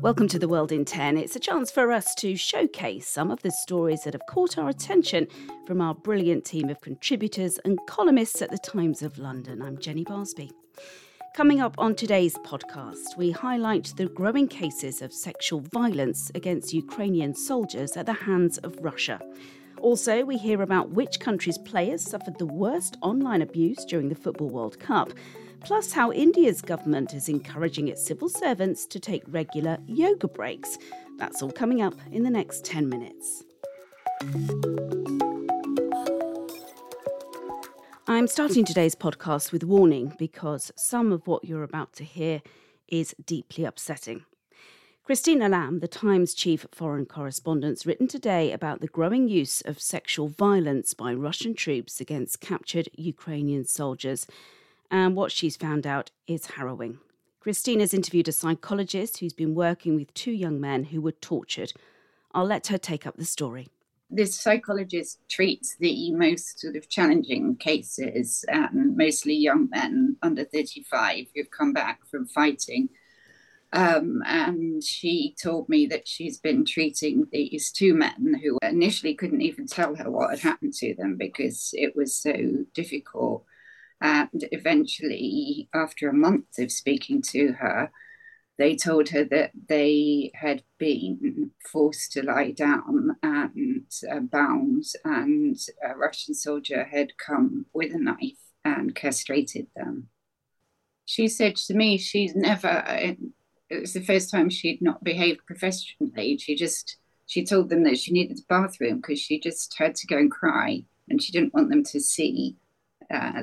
Welcome to The World in 10. It's a chance for us to showcase some of the stories that have caught our attention from our brilliant team of contributors and columnists at the Times of London. I'm Jenny Barsby. Coming up on today's podcast, we highlight the growing cases of sexual violence against Ukrainian soldiers at the hands of Russia. Also, we hear about which country's players suffered the worst online abuse during the Football World Cup. Plus, how India's government is encouraging its civil servants to take regular yoga breaks. That's all coming up in the next 10 minutes. I'm starting today's podcast with warning because some of what you're about to hear is deeply upsetting. Christina Lamb, the Times chief foreign correspondent, has written today about the growing use of sexual violence by Russian troops against captured Ukrainian soldiers. And what she's found out is harrowing. Christina's interviewed a psychologist who's been working with two young men who were tortured. I'll let her take up the story. This psychologist treats the most sort of challenging cases, mostly young men under 35 who've come back from fighting. And she told me that she's been treating these two men who initially couldn't even tell her what had happened to them because it was so difficult. And eventually, after a month of speaking to her, they told her that they had been forced to lie down and bound, and a Russian soldier had come with a knife and castrated them. She said to me it was the first time she'd not behaved professionally. She told them that she needed a bathroom because she just had to go and cry, and she didn't want them to see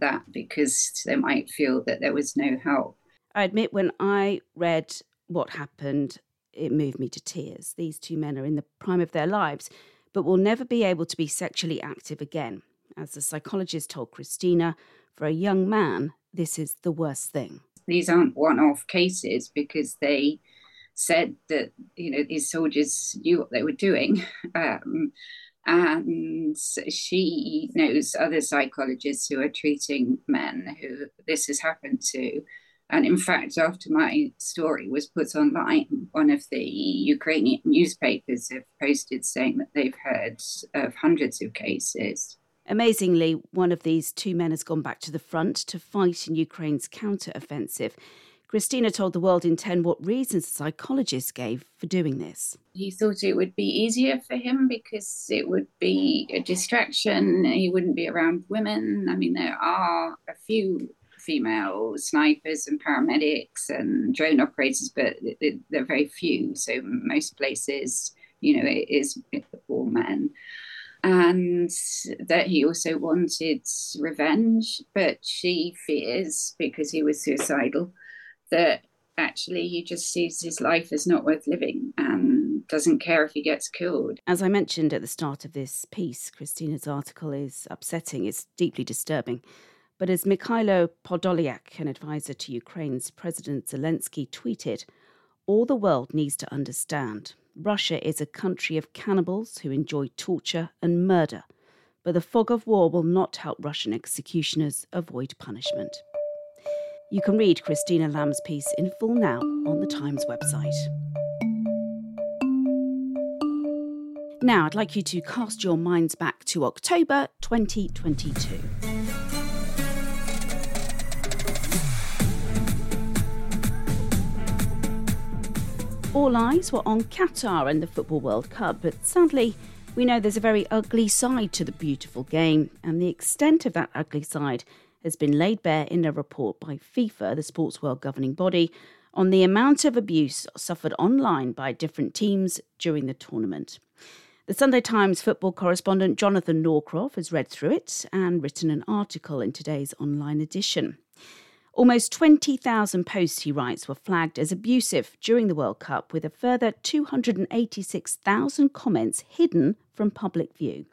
that because they might feel that there was no help. I admit, when I read what happened, it moved me to tears. These two men are in the prime of their lives, but will never be able to be sexually active again. As the psychologist told Christina, for a young man, this is the worst thing. These aren't one-off cases because they said that, these soldiers knew what they were doing. And she knows other psychologists who are treating men who this has happened to. And in fact, after my story was put online, one of the Ukrainian newspapers have posted saying that they've heard of hundreds of cases. Amazingly, one of these two men has gone back to the front to fight in Ukraine's counteroffensive. Christina told The World in 10 what reasons the psychologist gave for doing this. He thought it would be easier for him because it would be a distraction. He wouldn't be around women. I mean, there are a few female snipers and paramedics and drone operators, but they're very few. So most places, it is all men. And that he also wanted revenge, but she fears, because he was suicidal, that actually he just sees his life as not worth living and doesn't care if he gets killed. As I mentioned at the start of this piece, Christina's article is upsetting. It's deeply disturbing. But as Mikhailo Podoliak, an advisor to Ukraine's President Zelensky, tweeted, all the world needs to understand Russia is a country of cannibals who enjoy torture and murder. But the fog of war will not help Russian executioners avoid punishment. You can read Christina Lamb's piece in full now on the Times website. Now, I'd like you to cast your minds back to October 2022. All eyes were on Qatar and the Football World Cup, but sadly, we know there's a very ugly side to the beautiful game, and the extent of that ugly side has been laid bare in a report by FIFA, the sports world governing body, on the amount of abuse suffered online by different teams during the tournament. The Sunday Times football correspondent Jonathan Norcroft has read through it and written an article in today's online edition. Almost 20,000 posts, he writes, were flagged as abusive during the World Cup, with a further 286,000 comments hidden from public view.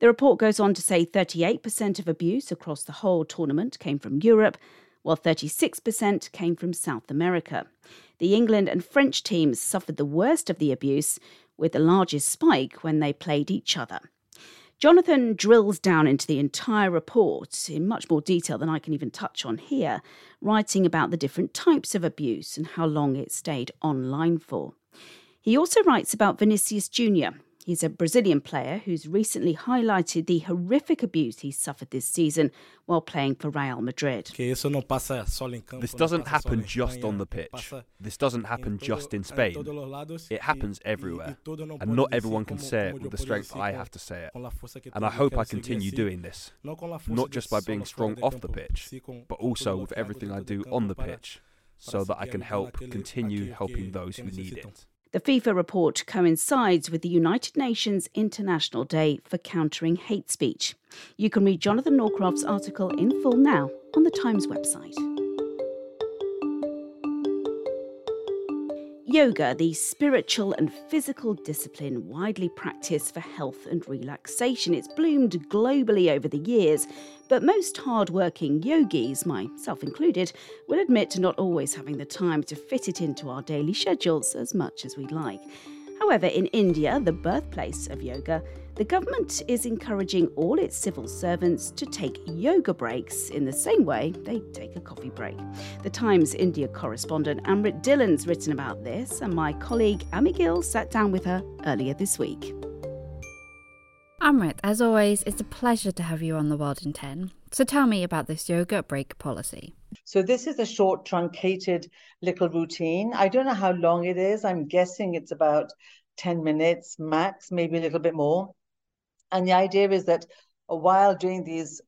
The report goes on to say 38% of abuse across the whole tournament came from Europe, while 36% came from South America. The England and French teams suffered the worst of the abuse, with the largest spike when they played each other. Jonathan drills down into the entire report in much more detail than I can even touch on here, writing about the different types of abuse and how long it stayed online for. He also writes about Vinicius Jr. He's a Brazilian player who's recently highlighted the horrific abuse he suffered this season while playing for Real Madrid. This doesn't happen just on the pitch. This doesn't happen just in Spain. It happens everywhere. And not everyone can say it with the strength I have to say it. And I hope I continue doing this. Not just by being strong off the pitch, but also with everything I do on the pitch, so that I can continue helping those who need it. The FIFA report coincides with the United Nations International Day for Countering Hate Speech. You can read Jonathan Norcroft's article in full now on the Times website. Yoga, the spiritual and physical discipline widely practiced for health and relaxation. It's bloomed globally over the years, but most hard-working yogis, myself included, will admit to not always having the time to fit it into our daily schedules as much as we'd like. However, in India, the birthplace of yoga, the government is encouraging all its civil servants to take yoga breaks in the same way they take a coffee break. The Times India correspondent Amrit Dhillon's written about this, and my colleague Amy Gill sat down with her earlier this week. Amrit, as always, it's a pleasure to have you on The World in 10. So tell me about this yoga break policy. So this is a short, truncated little routine. I don't know how long it is. I'm guessing it's about 10 minutes max, maybe a little bit more. And the idea is that while doing these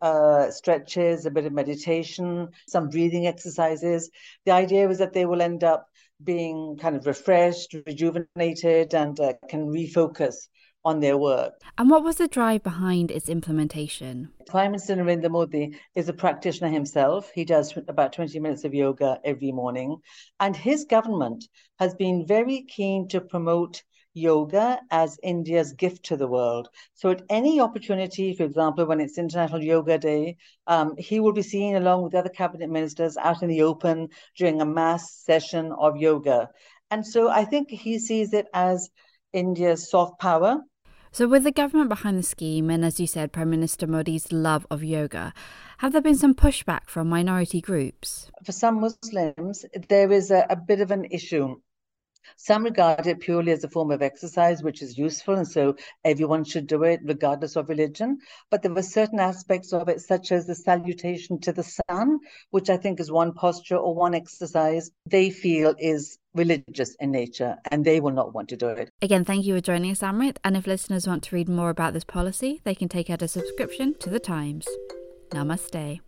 stretches, a bit of meditation, some breathing exercises, the idea was that they will end up being kind of refreshed, rejuvenated, and can refocus on their work. And what was the drive behind its implementation? Prime Minister Narendra Modi is a practitioner himself. He does about 20 minutes of yoga every morning. And his government has been very keen to promote yoga as India's gift to the world. So at any opportunity, for example, when it's International Yoga Day, he will be seen along with other cabinet ministers out in the open during a mass session of yoga. And so I think he sees it as India's soft power. So with the government behind the scheme, and as you said, Prime Minister Modi's love of yoga, have there been some pushback from minority groups? For some Muslims, there is a bit of an issue. Some regard it purely as a form of exercise, which is useful, and so everyone should do it regardless of religion. But there were certain aspects of it, such as the salutation to the sun, which I think is one posture or one exercise they feel is religious in nature, and they will not want to do it. Again, thank you for joining us, Amrit. And if listeners want to read more about this policy, they can take out a subscription to The Times. Namaste.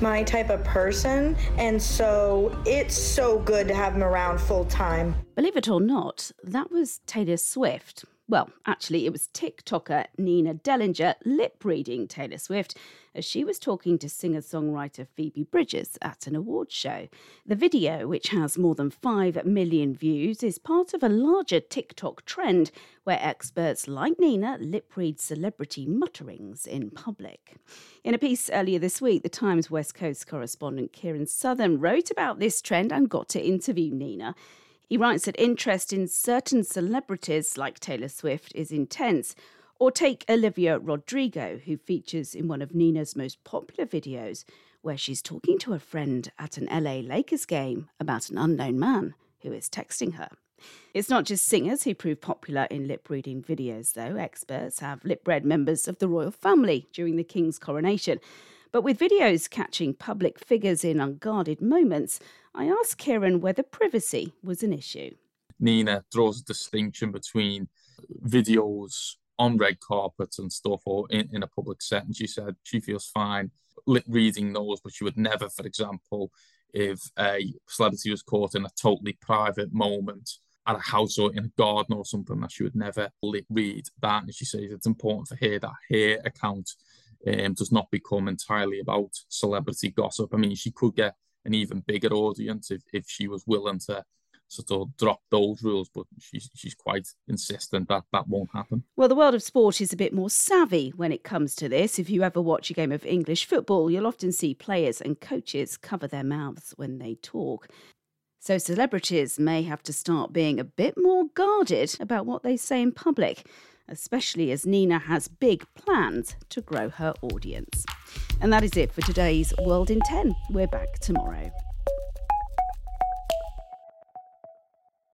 My type of person, and so it's so good to have him around full time. Believe it or not, that was Taylor Swift. Well, actually, it was TikToker Nina Dellinger lip-reading Taylor Swift as she was talking to singer-songwriter Phoebe Bridges at an awards show. The video, which has more than 5 million views, is part of a larger TikTok trend where experts like Nina lip-read celebrity mutterings in public. In a piece earlier this week, the Times West Coast correspondent Kieran Southern wrote about this trend and got to interview Nina. He writes that interest in certain celebrities like Taylor Swift is intense. Or take Olivia Rodrigo, who features in one of Nina's most popular videos, where she's talking to a friend at an LA Lakers game about an unknown man who is texting her. It's not just singers who prove popular in lip-reading videos, though. Experts have lip-read members of the royal family during the king's coronation. But with videos catching public figures in unguarded moments, I asked Kieran whether privacy was an issue. Nina draws a distinction between videos on red carpets and stuff or in a public setting. She said she feels fine lip-reading those, but she would never, for example, if a celebrity was caught in a totally private moment at a house or in a garden or something, that she would never lip-read that. And she says it's important for her that her account does not become entirely about celebrity gossip. I mean, she could get an even bigger audience if she was willing to sort of drop those rules, but she's quite insistent that that won't happen. Well, the world of sport is a bit more savvy when it comes to this. If you ever watch a game of English football, you'll often see players and coaches cover their mouths when they talk. So celebrities may have to start being a bit more guarded about what they say in public, especially as Nina has big plans to grow her audience. And that is it for today's World in 10. We're back tomorrow.